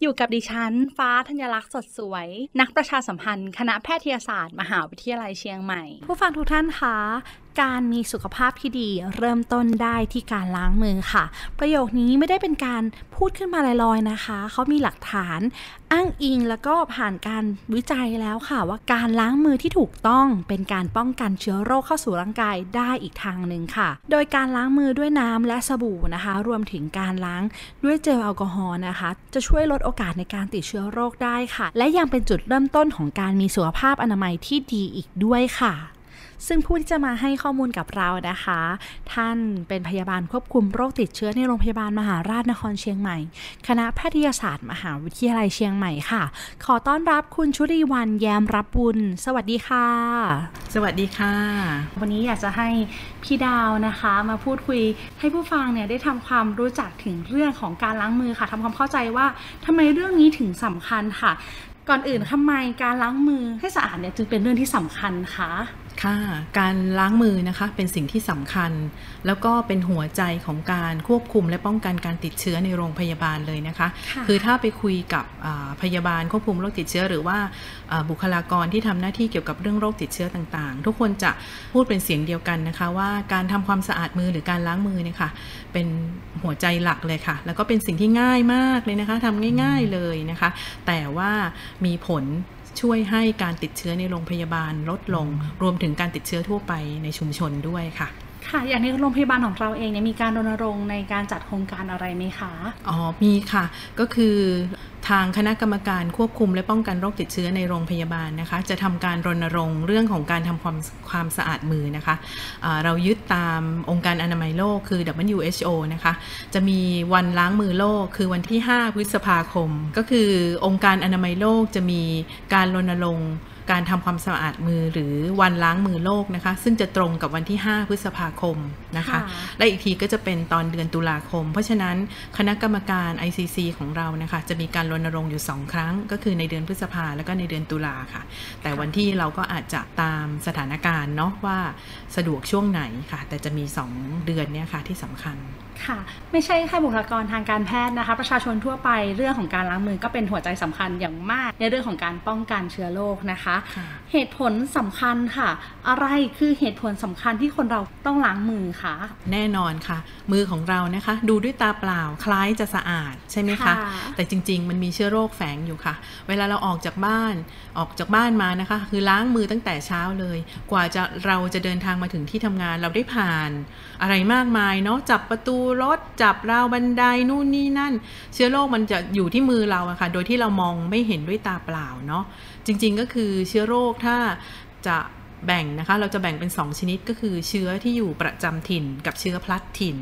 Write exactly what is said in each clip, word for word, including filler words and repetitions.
อยู่กับดิฉันฟ้าธัญลักษณ์สดสวยนักประชาสัมพันธ์คณะแพทยศาสตร์มหาวิทยาลัยเชียงใหม่ผู้ฟังทุกท่านคะการมีสุขภาพที่ดีเริ่มต้นได้ที่การล้างมือค่ะประโยคนี้ไม่ได้เป็นการพูดขึ้นมาลอยๆนะคะเขามีหลักฐานอ้างอิงแล้วก็ผ่านการวิจัยแล้วค่ะว่าการล้างมือที่ถูกต้องเป็นการป้องกันเชื้อโรคเข้าสู่ร่างกายได้อีกทางหนึ่งค่ะโดยการล้างมือด้วยน้ำและสบู่นะคะรวมถึงการล้างด้วยเจลแอลกอฮอล์นะคะจะช่วยลดโอกาสในการติดเชื้อโรคได้ค่ะและยังเป็นจุดเริ่มต้นของการมีสุขภาพอนามัยที่ดีอีกด้วยค่ะซึ่งผู้ที่จะมาให้ข้อมูลกับเรานะคะท่านเป็นพยาบาลควบคุมโรคติดเชื้อในโรงพยาบาลมหาราชนครเชียงใหม่คณะแพทยศาสตร์มหาวิทยาลัยเชียงใหม่ค่ะขอต้อนรับคุณชุรีวรรณแย้มรับบุญสวัสดีค่ะสวัสดีค่ะวันนี้อยากจะให้พี่ดาวนะคะมาพูดคุยให้ผู้ฟังเนี่ยได้ทำความรู้จักถึงเรื่องของการล้างมือค่ะทำความเข้าใจว่าทำไมเรื่องนี้ถึงสำคัญค่ะก่อนอื่นทำไมการล้างมือให้สะอาดเนี่ยจึงเป็นเรื่องที่สำคัญคะค่ะการล้างมือนะคะเป็นสิ่งที่สำคัญแล้วก็เป็นหัวใจของการควบคุมและป้องกันการติดเชื้อในโรงพยาบาลเลยนะคะคือถ้าไปคุยกับพยาบาลควบคุมโรคติดเชื้อหรือว่าบุคลากรที่ทำหน้าที่เกี่ยวกับเรื่องโรคติดเชื้อต่างๆทุกคนจะพูดเป็นเสียงเดียวกันนะคะว่าการทำความสะอาดมือหรือการล้างมือเนี่ยค่ะเป็นหัวใจหลักเลยค่ะแล้วก็เป็นสิ่งที่ง่ายมากเลยนะคะทำง่ายๆเลยนะคะแต่ว่ามีผลช่วยให้การติดเชื้อในโรงพยาบาลลดลงรวมถึงการติดเชื้อทั่วไปในชุมชนด้วยค่ะค่ะอย่างในโรงพยาบาลของเราเองเนี่ยมีการรณรงค์ในการจัดโครงการอะไรไหมคะอ๋อมีค่ะก็คือทางคณะกรรมการควบคุมและป้องกันโรคติดเชื้อในโรงพยาบาลนะคะจะทำการรณรงค์เรื่องของการทำความความสะอาดมือนะคะเรายึดตามองค์การอนามัยโลกคือ ดับเบิลยู เอช โอ นะคะจะมีวันล้างมือโลกคือวันที่ห้าพฤษภาคมก็คือองค์การอนามัยโลกจะมีการรณรงค์การทำความสะอาดมือหรือวันล้างมือโลกนะคะซึ่งจะตรงกับวันที่ห้าพฤษภาคมนะคะและอีกทีก็จะเป็นตอนเดือนตุลาคมเพราะฉะนั้นคณะกรรมการ ไอ ซี ซี ของเรานะคะจะมีการรณรงค์อยู่สองครั้งก็คือในเดือนพฤษภาแล้วก็ในเดือนตุลาค่ะแต่วันที่เราก็อาจจะตามสถานการณ์เนาะว่าสะดวกช่วงไหนค่ะแต่จะมีสองเดือนเนี่ยค่ะที่สำคัญค่ะไม่ใช่แค่บุคลากรทางการแพทย์นะคะประชาชนทั่วไปเรื่องของการล้างมือก็เป็นหัวใจสำคัญอย่างมากในเรื่องของการป้องกันเชื้อโรคนะคะเหตุผลสำคัญค่ะอะไรคือเหตุผลสำคัญที่คนเราต้องล้างมือคะแน่นอนค่ะมือของเรานะคะดูด้วยตาเปล่าคล้ายจะสะอาดใช่ไหมคะแต่จริงๆมันมีเชื้อโรคแฝงอยู่ค่ะเวลาเราออกจากบ้านออกจากบ้านมานะคะคือล้างมือตั้งแต่เช้าเลยกว่าจะเราจะเดินทางมาถึงที่ทำงานเราได้ผ่านอะไรมากมายเนาะจับประตูรถจับราวบันไดนู่นนี่นั่นเชื้อโรคมันจะอยู่ที่มือเราอะค่ะโดยที่เรามองไม่เห็นด้วยตาเปล่าเนาะจริงๆก็คือเชื้อโรคถ้าจะแบ่งนะคะเราจะแบ่งเป็นสองชนิดก็คือเชื้อที่อยู่ประจำถิ่นกับเชื้อพลัดถิ่น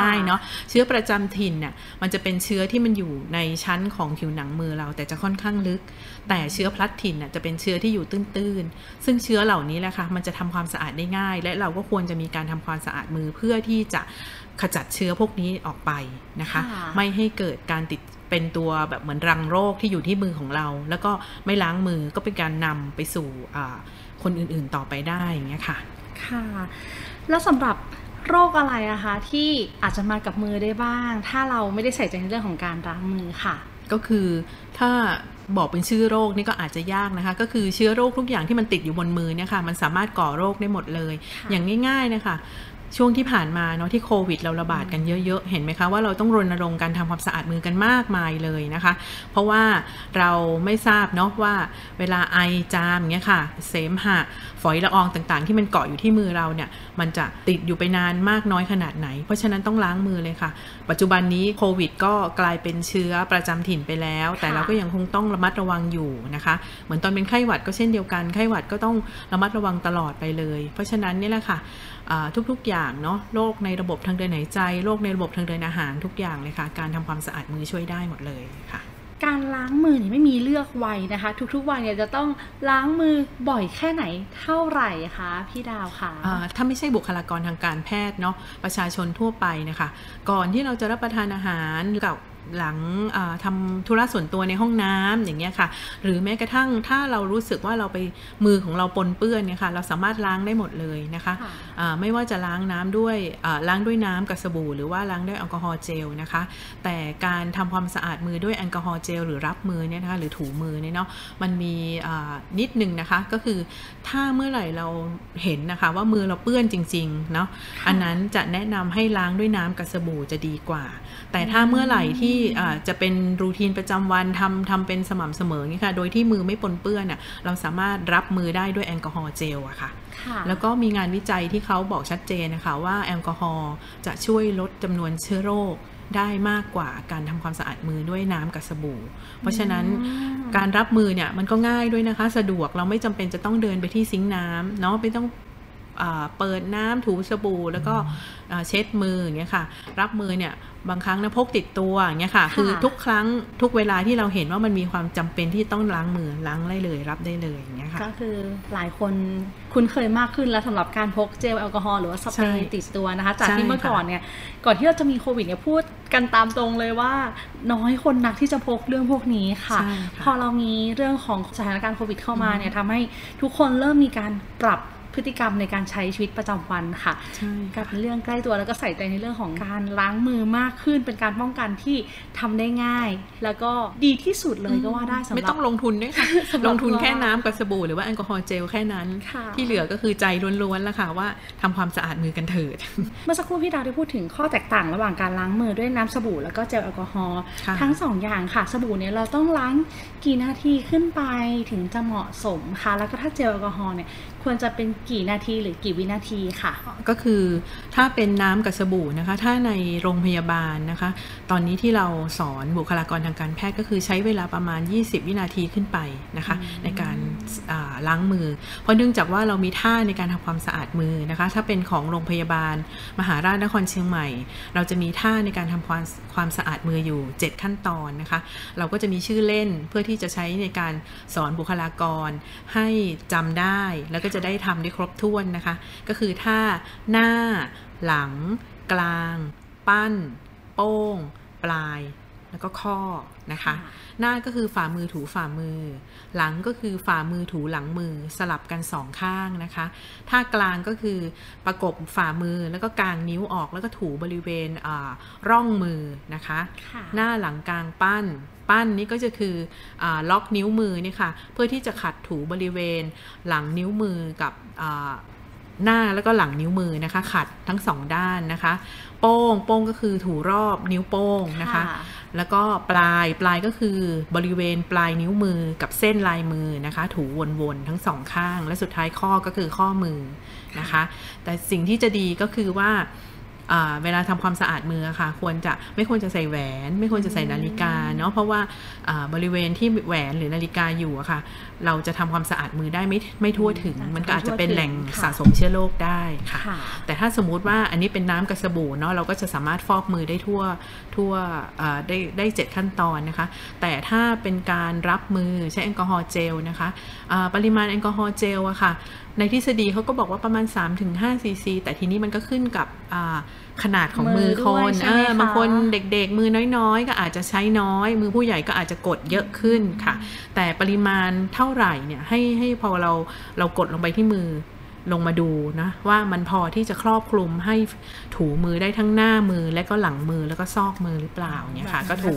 ง่ายๆเนาะเชื้อประจำถิ่นน่ะมันจะเป็นเชื้อที่มันอยู่ในชั้นของผิวหนังมือเราแต่จะค่อนข้างลึกแต่เชื้อพลัดถิ่นน่ะจะเป็นเชื้อที่อยู่ตื้นๆซึ่งเชื้อเหล่านี้แหละค่ะมันจะทำความสะอาดได้ง่ายและเราก็ควรจะมีการทำความสะอาดมือเพื่อที่จะขจัดเชื้อพวกนี้ออกไปนะคะไม่ให้เกิดการติดเป็นตัวแบบเหมือนรังโรคที่อยู่ที่มือของเราแล้วก็ไม่ล้างมือก็เป็นการนำไปสู่คนอื่นๆต่อไปได้อย่างเงี้ยค่ะค่ะแล้วสำหรับโรคอะไรอะคะที่อาจจะมากับมือได้บ้างถ้าเราไม่ได้ใส่ใจในเรื่องของการล้างมือค่ะก็คือถ้าบอกเป็นชื่อโรคนี่ก็อาจจะยากนะคะก็คือเชื้อโรคทุกอย่างที่มันติดอยู่บนมือเนี่ยค่ะมันสามารถก่อโรคได้หมดเลยอย่างง่ายๆนะคะช่วงที่ผ่านมาเนาะที่โควิดเราระบาดกันเยอะๆเห็นไหมคะว่าเราต้องรณรงค์การทำความสะอาดมือกันมากมายเลยนะคะเพราะว่าเราไม่ทราบเนาะว่าเวลาไอจามอย่างเงี้ยค่ะเสมหะฝอยละอองต่างๆที่มันเกาะอยู่ที่มือเราเนี่ยมันจะติดอยู่ไปนานมากน้อยขนาดไหนเพราะฉะนั้นต้องล้างมือเลยค่ะปัจจุบันนี้โควิดก็กลายเป็นเชื้อประจำถิ่นไปแล้วแต่เราก็ยังคงต้องระมัดระวังอยู่นะคะเหมือนตอนเป็นไข้หวัดก็เช่นเดียวกันไข้หวัดก็ต้องระมัดระวังตลอดไปเลยเพราะฉะนั้นนี่แหละค่ะทุกๆอย่าง อย่างเนาะโรคในระบบทางเดินหายใจโรคในระบบทางเดินอาหารทุกอย่างเลยค่ะการทำความสะอาดมือช่วยได้หมดเลยค่ะการล้างมือนี่ไม่มีเลือกวัยนะคะทุกๆวันเนี่ยจะต้องล้างมือบ่อยแค่ไหนเท่าไหร่คะพี่ดาวคะถ้าไม่ใช่บุคลากรทางการแพทย์เนาะประชาชนทั่วไปนะคะก่อนที่เราจะรับประทานอาหารกับหลังทำธุระส่วนตัวในห้องน้ำอย่างเงี้ยค่ะหรือแม้กระทั่งถ้าเรารู้สึกว่าเราไปมือของเราปนเปื้อนเนี่ยค่ะเราสามารถล้างได้หมดเลยนะคะไม่ว่าจะล้างน้ำด้วยล้างด้วยน้ำกับสบู่หรือว่าล้างด้วยแอลกอฮอล์เจลนะคะแต่การทำความสะอาดมือด้วยแอลกอฮอล์เจลหรือรับมือเนี่ยนะคะหรือถูมือเนี่ยเนาะมันมีนิดนึงนะคะก็คือถ้าเมื่อไหร่เราเห็นนะคะว่ามือเราเปื้อนจริงๆเนาะอันนั้นจะแนะนำให้ล้างด้วยน้ำกับสบู่จะดีกว่าแต่ถ้าเมื่อไหร่ที่จะเป็นรูทีนประจำวันทำทำเป็นสม่ำเสมอนี่ค่ะโดยที่มือไม่ปนเปื้อนอ่ะเราสามารถรับมือได้ด้วยแอลกอฮอล์เจลอะค่ะแล้วก็มีงานวิจัยที่เขาบอกชัดเจนนะคะว่าแอลกอฮอล์จะช่วยลดจำนวนเชื้อโรคได้มากกว่าการทำความสะอาดมือด้วยน้ำกับสบู่เพราะฉะนั้นการรับมือเนี่ยมันก็ง่ายด้วยนะคะสะดวกเราไม่จำเป็นจะต้องเดินไปที่ซิงค์น้ำเนาะไม่ต้องเปิดน้ำถูสบู่แล้วก็เช็ดมืออย่างเงี้ยค่ะรับมือเนี่ยบางครั้งนะพกติดตัวอย่างเงี้ยค่ะคือทุกครั้งทุกเวลาที่เราเห็นว่ามันมีความจำเป็นที่ต้องล้างมือล้างได้เลยรับได้เลยอย่างเงี้ยค่ะก็คือหลายคนคุ้นเคยมากขึ้นแล้วสำหรับการพกเจลแอลกอฮอล์หรือว่าสเปรย์ติดตัวนะคะจากที่เมื่อก่อนเนี่ยก่อนที่เราจะมีโควิดเนี่ยพูดกันตามตรงเลยว่าน้อยคนนักที่จะพกเรื่องพวกนี้ค่ะพอเรามีเรื่องของสถานการณ์โควิดเข้ามาเนี่ยทำให้ทุกคนเริ่มมีการปรับพฤติกรรมในการใช้ชีวิตประจำวันค่ะกลายเป็นเรื่องใกล้ตัวแล้วก็ใส่ใจในเรื่องของการล้างมือมากขึ้นเป็นการป้องกันที่ทำได้ง่ายแล้วก็ดีที่สุดเลยก็ว่าได้สำหรับไม่ต้องลงทุนด้วยค่ะลงทุนแค่น้ำกับสบู่หรือว่าแอลกอฮอล์เจลแค่นั้นที่เหลือก็คือใจล้วนๆแล้วค่ะว่าทำความสะอาดมือกันเถิดเมื่อสักครู่พี่ดาวได้พูดถึงข้อแตกต่างระหว่างการล้างมือด้วยน้ำสบู่แล้วก็เจลแอลกอฮอล์ทั้งสองอย่างค่ะสบู่เนี่ยเราต้องล้างกี่นาทีขึ้นไปถึงจะเหมาะสมค่ะแล้วก็ถ้าเจลแอลกอฮอล์เนี่ยควรจะเป็นกี่นาทีหรือกี่วินาทีค่ะก็คือถ้าเป็นน้ำกับสบู่นะคะถ้าในโรงพยาบาลนะคะตอนนี้ที่เราสอนบุคลากรทางการแพทย์ก็คือใช้เวลาประมาณยี่สิบวินาทีขึ้นไปนะคะในการล้างมือเพราะเนื่องจากว่าเรามีท่าในการทำความสะอาดมือนะคะถ้าเป็นของโรงพยาบาลมหาราชนครเชียงใหม่เราจะมีท่าในการทำความความสะอาดมืออยู่เจ็ดขั้นตอนนะคะเราก็จะมีชื่อเล่นเพื่อที่จะใช้ในการสอนบุคลากรให้จำได้แล้วก็จะได้ทำได้ครบถ้วนนะคะก็คือท่าหน้าหลังกลางปั้นโป้งปลายแล้วก็ข้อนะคะหน้าก็คือฝ่ามือถูฝ่ามือหลังก็คือฝ่ามือถูหลังมือสลับกันสองข้างนะคะท่ากลางก็คือประกบฝ่ามือแล้วก็กางนิ้วออกแล้วก็ถูบริเวณร่องมือนะคะหน้าหลังกลางปั้นปั้นนี่ก็จะคือล็อกนิ้วมือนี่ค่ะเพื่อที่จะขัดถูบริเวณหลังนิ้วมือกับหน้าแล้วก็หลังนิ้วมือนะคะขัดทั้งสองด้านนะคะโป้งโป้งก็คือถูรอบนิ้วโป้งนะคะแล้วก็ปลายปลายก็คือบริเวณปลายนิ้วมือกับเส้นลายมือนะคะถูวนๆทั้งสองข้างและสุดท้ายข้อก็คือข้อมือนะคะแต่สิ่งที่จะดีก็คือว่าเวลาทำความสะอาดมือค่ะควรจะไม่ควรจะใส่แหวนไม่ควรจะใส่นาฬิกาเนาะเพราะว่าบริเวณที่แหวนหรือนาฬิกาอยู่อะค่ะเราจะทำความสะอาดมือได้ไม่ไม่ทั่วถึงมันก็อาจจะเป็นแหล่งสะสมเชื้อโรคได้ค่ะแต่ถ้าสมมุติว่าอันนี้เป็นน้ำกับสบู่เนาะเราก็จะสามารถฟอกมือได้ทั่วทั่วได้ได้เจ็ดขั้นตอนนะคะแต่ถ้าเป็นการรับมือใช้แอลกอฮอล์เจลนะคะปริมาณแอลกอฮอล์เจลอะค่ะในทฤษฎีเขาก็บอกว่าประมาณ สามถึงห้า ซีซีแต่ทีนี้มันก็ขึ้นกับขนาดของมือคนบางคนเด็กๆมือน้อยๆก็อาจจะใช้น้อยมือผู้ใหญ่ก็อาจจะกดเยอะขึ้นค่ะแต่ปริมาณเท่าไหร่เนี่ยให้ให้พอเราเรากดลงไปที่มือลงมาดูนะว่ามันพอที่จะครอบคลุมให้ถูมือได้ทั้งหน้ามือและก็หลังมือแล้วก็ซอกมือหรือเปล่าเนี่ยค่ะก็ถู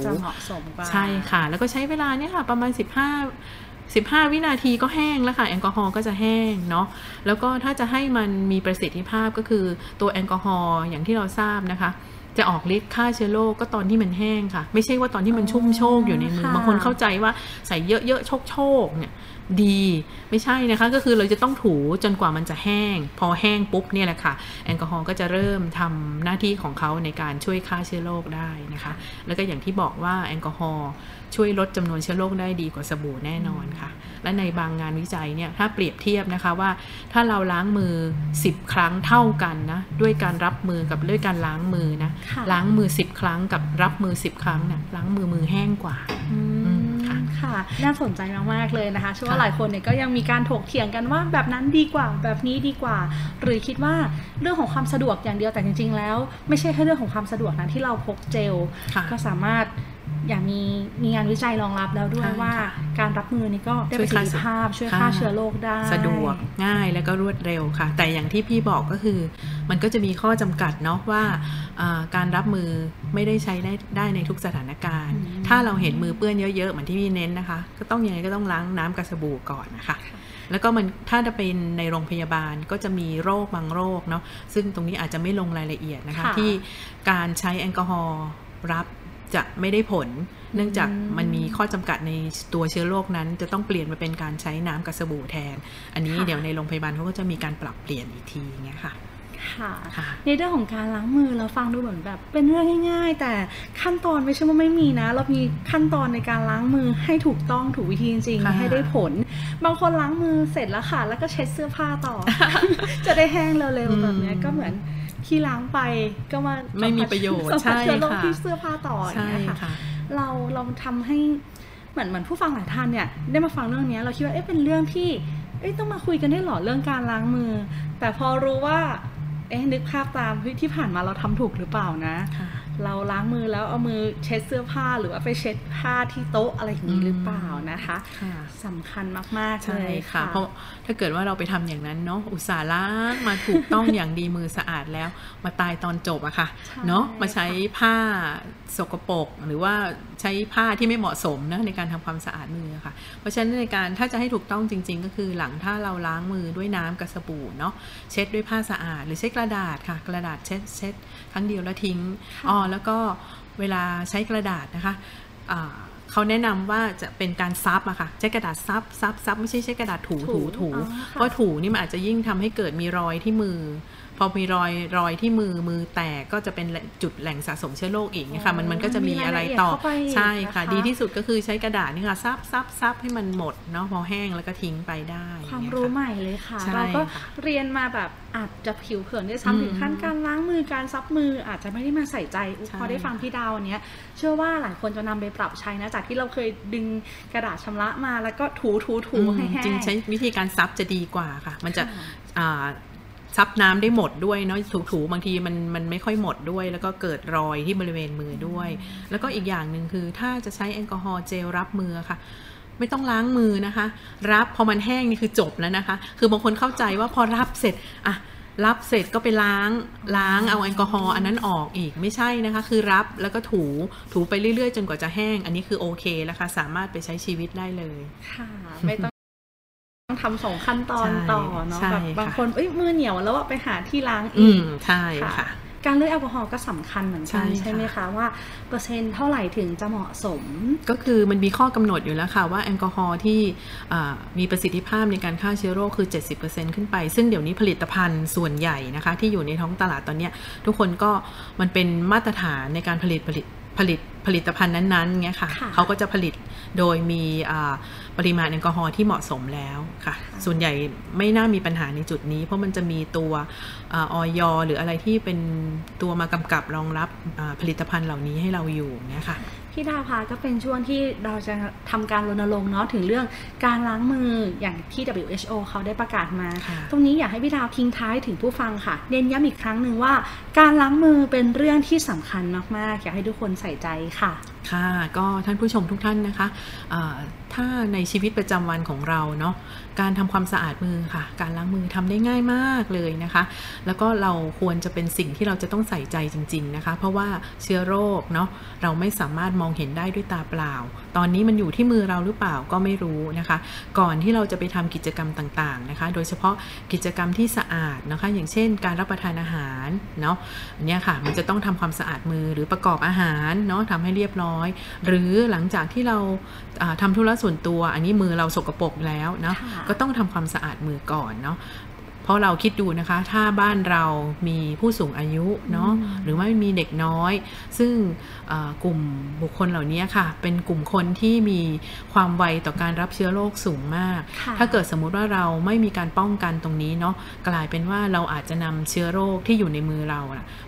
ใช่ค่ะแล้วก็ใช้เวลาเนี่ยค่ะประมาณสิบห้าสิบห้าวินาทีก็แห้งแล้วค่ะแอลกอฮอล์ก็จะแห้งเนาะแล้วก็ถ้าจะให้มันมีประสิทธิภาพก็คือตัวแอลกอฮอล์อย่างที่เราทราบนะคะจะออกฤทธิ์ฆ่าเชื้อโรคก็ตอนที่มันแห้งค่ะไม่ใช่ว่าตอนที่มันชุ่มโชกอยู่ในมือบางคนเข้าใจว่าใส่เยอะๆโชกๆเนี่ย ดีไม่ใช่นะคะก็คือเราจะต้องถูจนกว่ามันจะแห้งพอแห้งปุ๊บเนี่ยแหละค่ะแอลกอฮอล์ก็จะเริ่มทำหน้าที่ของเขาในการช่วยฆ่าเชื้อโรคได้นะคะแล้วก็อย่างที่บอกว่าแอลกอฮอล์ช่วยลดจำนวนเชื้อโรคได้ดีกว่าสบู่แน่นอนค่ะและในบางงานวิจัยเนี่ยถ้าเปรียบเทียบนะคะว่าถ้าเราล้างมือสิบครั้งเท่ากันนะด้วยการรับมือกับด้วยการล้างมือนะล้างมือสิบครั้งกับรับมือสิบครั้งเนี่ยล้างมือมือแห้งกว่าค่ะน่าสนใจมากๆเลยนะคะเชื่อว่าหลายคนเนี่ยก็ยังมีการถกเถียงกันว่าแบบนั้นดีกว่าแบบนี้ดีกว่าหรือคิดว่าเรื่องของความสะดวกอย่างเดียวแต่จริงๆแล้วไม่ใช่แค่เรื่องของความสะดวกนะที่เราพกเจลก็สามารถอย่างมีมีงานวิจัยรองรับแล้วด้วยว่าการรับมือนี่ก็ได้ประสิทธิภาพช่วยฆ่าเชื้อโรคได้สะดวกง่ายและก็รวดเร็วค่ะแต่อย่างที่พี่บอกก็คือมันก็จะมีข้อจำกัดเนาะว่าการรับมือไม่ได้ใช้ได้ได้ในทุกสถานการณ์ถ้าเราเห็นมือเปื้อนเยอะๆเหมือนที่พี่เน้นนะคะก็ต้องยังไงก็ต้องล้างน้ำกับสบู่ก่อนนะคะแล้วก็มันถ้าจะเป็นในโรงพยาบาลก็จะมีโรคบางโรคเนาะซึ่งตรงนี้อาจจะไม่ลงรายละเอียดนะคะที่การใช้แอลกอฮอล์รับจะไม่ได้ผลเนื่องจากมันมีข้อจำกัดในตัวเชื้อโรคนั้นจะต้องเปลี่ยนมาเป็นการใช้น้ำกับสบู่แทนอันนี้เดี๋ยวในโรงพยาบาลเขาก็จะมีการปรับเปลี่ยนอีกทีเงี้ยค่ะในเรื่องของการล้างมือเราฟังดูเหมือนแบบเป็นเรื่องง่ายๆแต่ขั้นตอนไม่ใช่ว่าไม่มีนะเรามีขั้นตอนในการล้างมือให้ถูกต้องถูกวิธีจริงๆให้ได้ผลบางคนล้างมือเสร็จแล้วค่ะแล้วก็เช็ดเสื้อผ้าต่อ จะได้แห้งเร็วๆแบบนี้ก็เหมือนที่ล้างไปก็มาไม่มีประโยชน์ใช่ค่ะลงที่เสื้อผ้าต่อนะคะเราเราทำให้เหมือนเหมือนผู้ฟังหลายท่านเนี่ยได้มาฟังเรื่องนี้เราคิดว่าเอ๊ะเป็นเรื่องที่เอ๊ะต้องมาคุยกันได้หรอเรื่องการล้างมือแต่พอรู้ว่าเอ๊ะนึกภาพตามที่ผ่านมาเราทำถูกหรือเปล่านะเราล้างมือแล้วเอามือเช็ดเสื้อผ้าหรือว่าไปเช็ดผ้าที่โต๊ะอะไรอย่างนี้หรือเปล่านะคะสำคัญมากๆเลยค่ะเพราะถ้าเกิดว่าเราไปทำอย่างนั้นเนาะอุตส่าห์ล้างมาถูกต้องอย่างดีมือสะอาดแล้วมาตายตอนจบอะค่ะเนาะมาใช้ผ้าสกปรกหรือว่าใช้ผ้าที่ไม่เหมาะสมนะในการทำความสะอาดมือค่ะเพราะฉะนั้นในการถ้าจะให้ถูกต้องจริงๆก็คือหลังถ้าเราล้างมือด้วยน้ำกับสบู่เนาะเช็ดด้วยผ้าสะอาดหรือใช้กระดาษค่ะกระดาษเช็ดเช็ดครั้งเดียวแล้วทิ้งอ๋อแล้วก็เวลาใช้กระดาษนะคะเขาแนะนำว่าจะเป็นการซับอะค่ะใช้กระดาษซับซับซับไม่ใช่ใช้กระดาษถูถูถูเพราะถูนี่มันอาจจะยิ่งทำให้เกิดมีรอยที่มือพอมีรอยรอยที่มือมือแตกก็จะเป็นจุดแหล่งสะสมเชื้อโรคอีกนะคะมันมันก็จะมีอะไรต่อใช่ค่ะดีที่สุดก็คือใช้กระดาษนี่ค่ะซับซับซับให้มันหมดเนาะพอแห้งแล้วก็ทิ้งไปได้ความรู้ใหม่เลยค่ะเราก็เรียนมาแบบอาจจะผิวเผินด้วยซ้ำถึงขั้นการล้างมือการซับมืออาจจะไม่ได้มาใส่ใจพอได้ฟังพี่ดาวเนี้ยเชื่อว่าหลายคนจะนำไปปรับใช้นะจากที่เราเคยดึงกระดาษชำระมาแล้วก็ถูถูถูให้แห้งจริงใช้วิธีการซับจะดีกว่าค่ะมันจะซับน้ำได้หมดด้วยเนาะถูๆบางทีมันมันไม่ค่อยหมดด้วยแล้วก็เกิดรอยที่บริเวณมือด้วยแล้วก็อีกอย่างหนึ่งคือถ้าจะใช้แอลกอฮอล์เจลรับมือค่ะไม่ต้องล้างมือนะคะรับพอมันแห้งนี่คือจบแล้วนะคะคือบางคนเข้าใจว่าพอรับเสร็จอะรับเสร็จก็ไปล้างล้างเอาแอลกอฮอล์อันนั้นออกอีกไม่ใช่นะคะคือรับแล้วก็ถูถูไปเรื่อยๆจนกว่าจะแห้งอันนี้คือโอเคแล้วค่ะสามารถไปใช้ชีวิตได้เลยค่ะไม่ต้องต้องทำสองขั้นตอนต่อเนาะแบบบางคนเอ้ยมือเหนียวแล้วไปหาที่ล้างอีกใช่ค่ะการเลือกแอลกอฮอล์ก็สำคัญเหมือนกันใช่ไหมคะว่าเปอร์เซ็นต์เท่าไหร่ถึงจะเหมาะสมก็คือมันมีข้อกำหนดอยู่แล้วค่ะว่าแอลกอฮอล์ที่มีประสิทธิภาพในการฆ่าเชื้อโรคคือ เจ็ดสิบเปอร์เซ็นต์ ขึ้นไปซึ่งเดี๋ยวนี้ผลิตภัณฑ์ส่วนใหญ่นะคะที่อยู่ในท้องตลาดตอนนี้ทุกคนก็มันเป็นมาตรฐานในการผลิตผลิตผลิตผลิตภัณฑ์นั้นๆเงี้ยค่ะเขาก็จะผลิตโดยมีปริมาณแอลกอฮอล์ที่เหมาะสมแล้วค่ะส่วนใหญ่ไม่น่ามีปัญหาในจุดนี้เพราะมันจะมีตัวออยหรืออะไรที่เป็นตัวมากำกับรองรับผลิตภัณฑ์เหล่านี้ให้เราอยู่เงี้ยค่ะพี่ดาวพาก็เป็นช่วงที่เราจะทำการรณรงค์เนาะถึงเรื่องการล้างมืออย่างที่ ดับเบิลยู เอช โอ เขาได้ประกาศมาตรงนี้อยากให้พี่ดาวทิ้งท้ายถึงผู้ฟังค่ะเน้นย้ำอีกครั้งหนึ่งว่าการล้างมือเป็นเรื่องที่สำคัญมากๆอยากให้ทุกคนใส่ใจค่ะค่ะก็ท่านผู้ชมทุกท่านนะคะถ้าในชีวิตประจำวันของเราเนาะการทำความสะอาดมือค่ะการล้างมือทำได้ง่ายมากเลยนะคะแล้วก็เราควรจะเป็นสิ่งที่เราจะต้องใส่ใจจริงๆนะคะเพราะว่าเชื้อโรคเนาะเราไม่สามารถมองเห็นได้ด้วยตาเปล่าตอนนี้มันอยู่ที่มือเราหรือเปล่าก็ไม่รู้นะคะก่อนที่เราจะไปทำกิจกรรมต่างๆนะคะโดยเฉพาะกิจกรรมที่สะอาดนะคะอย่างเช่นการรับประทานอาหารเนาะเนี่ยค่ะมันจะต้องทำความสะอาดมือหรือประกอบอาหารเนาะทำให้เรียบร้อยหรือหลังจากที่เราทำธุระ ส่วนตัวอันนี้มือเราสกปรกแล้วเนาะก็ต้องทำความสะอาดมือก่อนเนาะเพราะเราคิดดูนะคะถ้าบ้านเรามีผู้สูงอายุเนาะหรือว่ามีเด็กน้อยซึ่งกลุ่มบุคคลเหล่านี้ค่ะเป็นกลุ่มคนที่มีความไวต่อการรับเชื้อโรคสูงมากถ้าเกิดสมมุติว่าเราไม่มีการป้องกันตรงนี้เนาะกลายเป็นว่าเราอาจจะนำเชื้อโรคที่อยู่ในมือเรา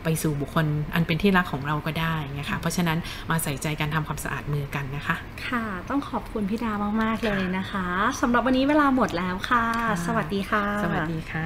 ไปสู่บุคคลอันเป็นที่รักของเราก็ได้นะคะเพราะฉะนั้นมาใส่ใจการทำความสะอาดมือกันนะคะค่ะต้องขอบคุณพี่ดามากๆเลยนะคะสำหรับวันนี้เวลาหมดแล้วค่ะสวัสดีค่ะสวัสดีค่ะ